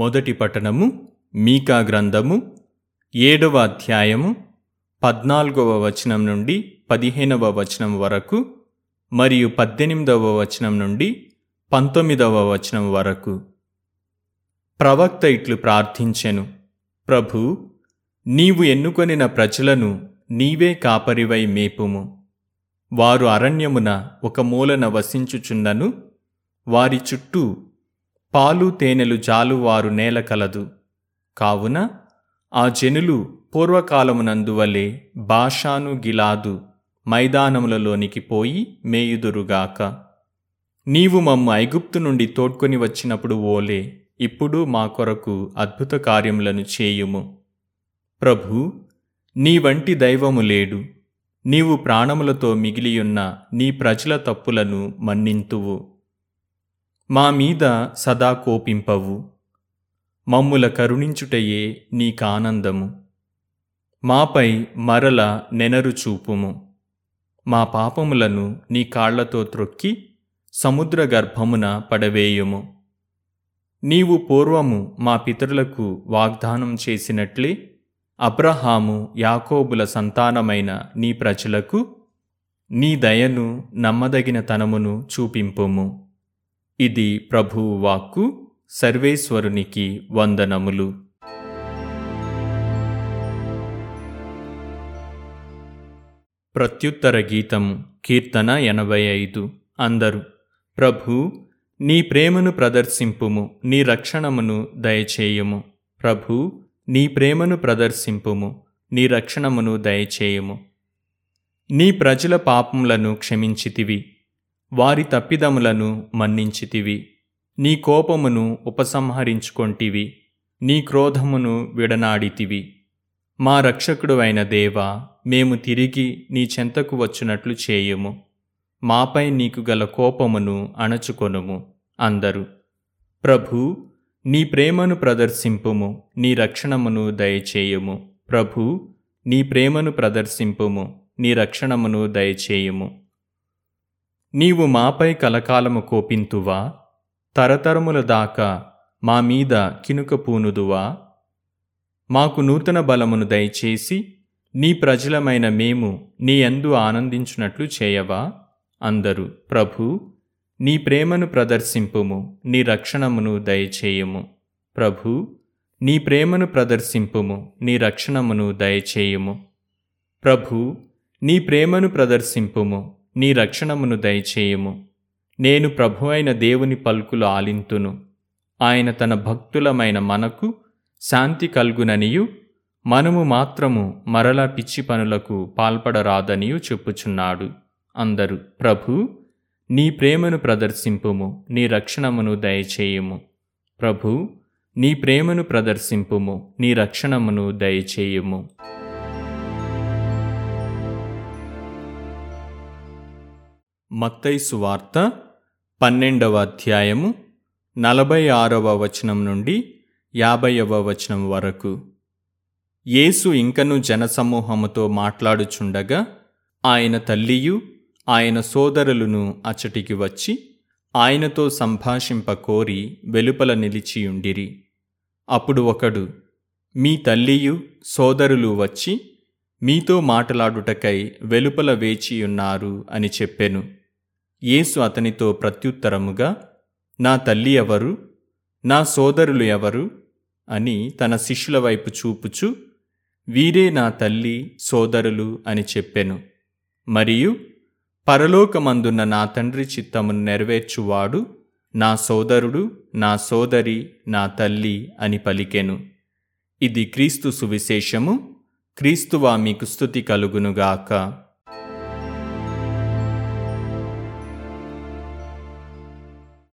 మొదటి పఠనము మీకా గ్రంథము 7వ అధ్యాయము 14వ వచనం నుండి 15వ వచనం వరకు మరియు 18వ వచనం నుండి 19వ వచనం వరకు. ప్రవక్త ఇట్లు ప్రార్థించెను: ప్రభూ, నీవు ఎన్నుకొనిన ప్రజలను నీవే కాపరివై మేపుము. వారు అరణ్యమున ఒక మూలన వసించుచున్నను. వారి చుట్టూ పాలు తేనెలు జాలువారు నేల కలదు. కావున ఆ జనులు పూర్వకాలమునందువలే బాషాను గిలాదు మైదానములలోనికి పోయి మేయుదురుగాక. నీవు మమ్ము ఐగుప్తు నుండి తోడ్కొని వచ్చినప్పుడు ఓలే ఇప్పుడు మా కొరకు అద్భుత కార్యములను చేయుము. ప్రభూ, నీ వంటి దైవము లేడు. నీవు ప్రాణములతో మిగిలియున్న నీ ప్రజల తప్పులను మన్నింతువు. మా మీద సదా కోపింపవు. మమ్ముల కరుణించుటయే నీకానందము. మాపై మరల నెనరు చూపుము. మా పాపములను నీ కాళ్లతో త్రొక్కి సముద్ర గర్భమున పడవేయుము. నీవు పూర్వము మా పితరులకు వాగ్దానం చేసినట్లే అబ్రహాము యాకోబుల సంతానమైన నీ ప్రజలకు నీ దయను నమ్మదగిన తనమును చూపింపుము. ఇది ప్రభువు వాక్కు. సర్వేశ్వరునికి వందనములు. ప్రత్యుత్తర గీతము, కీర్తన 85. అందరూ: ప్రభూ, నీ ప్రేమను ప్రదర్శింపుము, నీ రక్షణమును దయచేయుము. ప్రభూ, నీ ప్రేమను ప్రదర్శింపుము, నీ రక్షణమును దయచేయుము. నీ ప్రజల పాపములను క్షమించితివి, వారి తప్పిదములను మన్నించితివి. నీ కోపమును ఉపసంహరించుకొంటివి, నీ క్రోధమును విడనాడితివి. మా రక్షకుడు అయిన దేవా, మేము తిరిగి నీ చెంతకు వచ్చునట్లు చేయుము. మాపై నీకు గల కోపమును అణచుకొనుము. అందరూ: ప్రభూ, నీ ప్రేమను ప్రదర్శింపుము, నీ రక్షణమును దయచేయుము. ప్రభూ, నీ ప్రేమను ప్రదర్శింపుము, నీ రక్షణమును దయచేయుము. నీవు మాపై కలకాలము కోపింతువా? తరతరముల దాకా మా మీద కినుక పూనుదువా? మాకు నూతన బలమును దయచేసి నీ ప్రజలమైన మేము నీ యందు ఆనందించునట్లు చేయవా? అందరూ: ప్రభూ, నీ ప్రేమను ప్రదర్శింపుము, నీ రక్షణమును దయచేయుము. ప్రభూ, నీ ప్రేమను ప్రదర్శింపుము, నీ రక్షణమును దయచేయుము. ప్రభూ, నీ ప్రేమను ప్రదర్శింపుము, నీ రక్షణమును దయచేయుము. నేను ప్రభువైన దేవుని పలుకులు ఆలింతును. ఆయన తన భక్తులమైన మనకు శాంతి కల్గుననియు మనము మాత్రము మరలా పిచ్చి పనులకు పాల్పడరాదనియు చెప్పుచున్నాడు. అందరూ: ప్రభూ, నీ ప్రేమను ప్రదర్శింపుము, నీ రక్షణమును దయచేయుము. ప్రభూ, నీ ప్రేమను ప్రదర్శింపుము, నీ రక్షణమును దయచేయుము. మత్తయి సువార్త 12వ అధ్యాయము 46వ వచనం నుండి 50వ వచనం వరకు. యేసు ఇంకను జనసమూహముతో మాట్లాడుచుండగా ఆయన తల్లియు ఆయన సోదరులను అచ్చటికి వచ్చి ఆయనతో సంభాషింపకోరి వెలుపల నిలిచియుండిరి. అప్పుడు ఒకడు, మీ తల్లియు సోదరులు వచ్చి మీతో మాట్లాడుటకై వెలుపల వేచియున్నారు అని చెప్పెను. యేసు అతనితో ప్రత్యుత్తరముగా, నా తల్లి ఎవరు, నా సోదరులు ఎవరు అని తన శిష్యుల వైపు చూపుచు, వీరే నా తల్లి, సోదరులు అని చెప్పెను. మరియు, పరలోకమందున్న నా తండ్రి చిత్తమును నెరవేర్చువాడు నా సోదరుడు, నా సోదరి, నా తల్లి అని పలికెను. ఇది క్రీస్తు సువిశేషము. క్రీస్తువా మీకు స్తుతి కలుగునుగాక.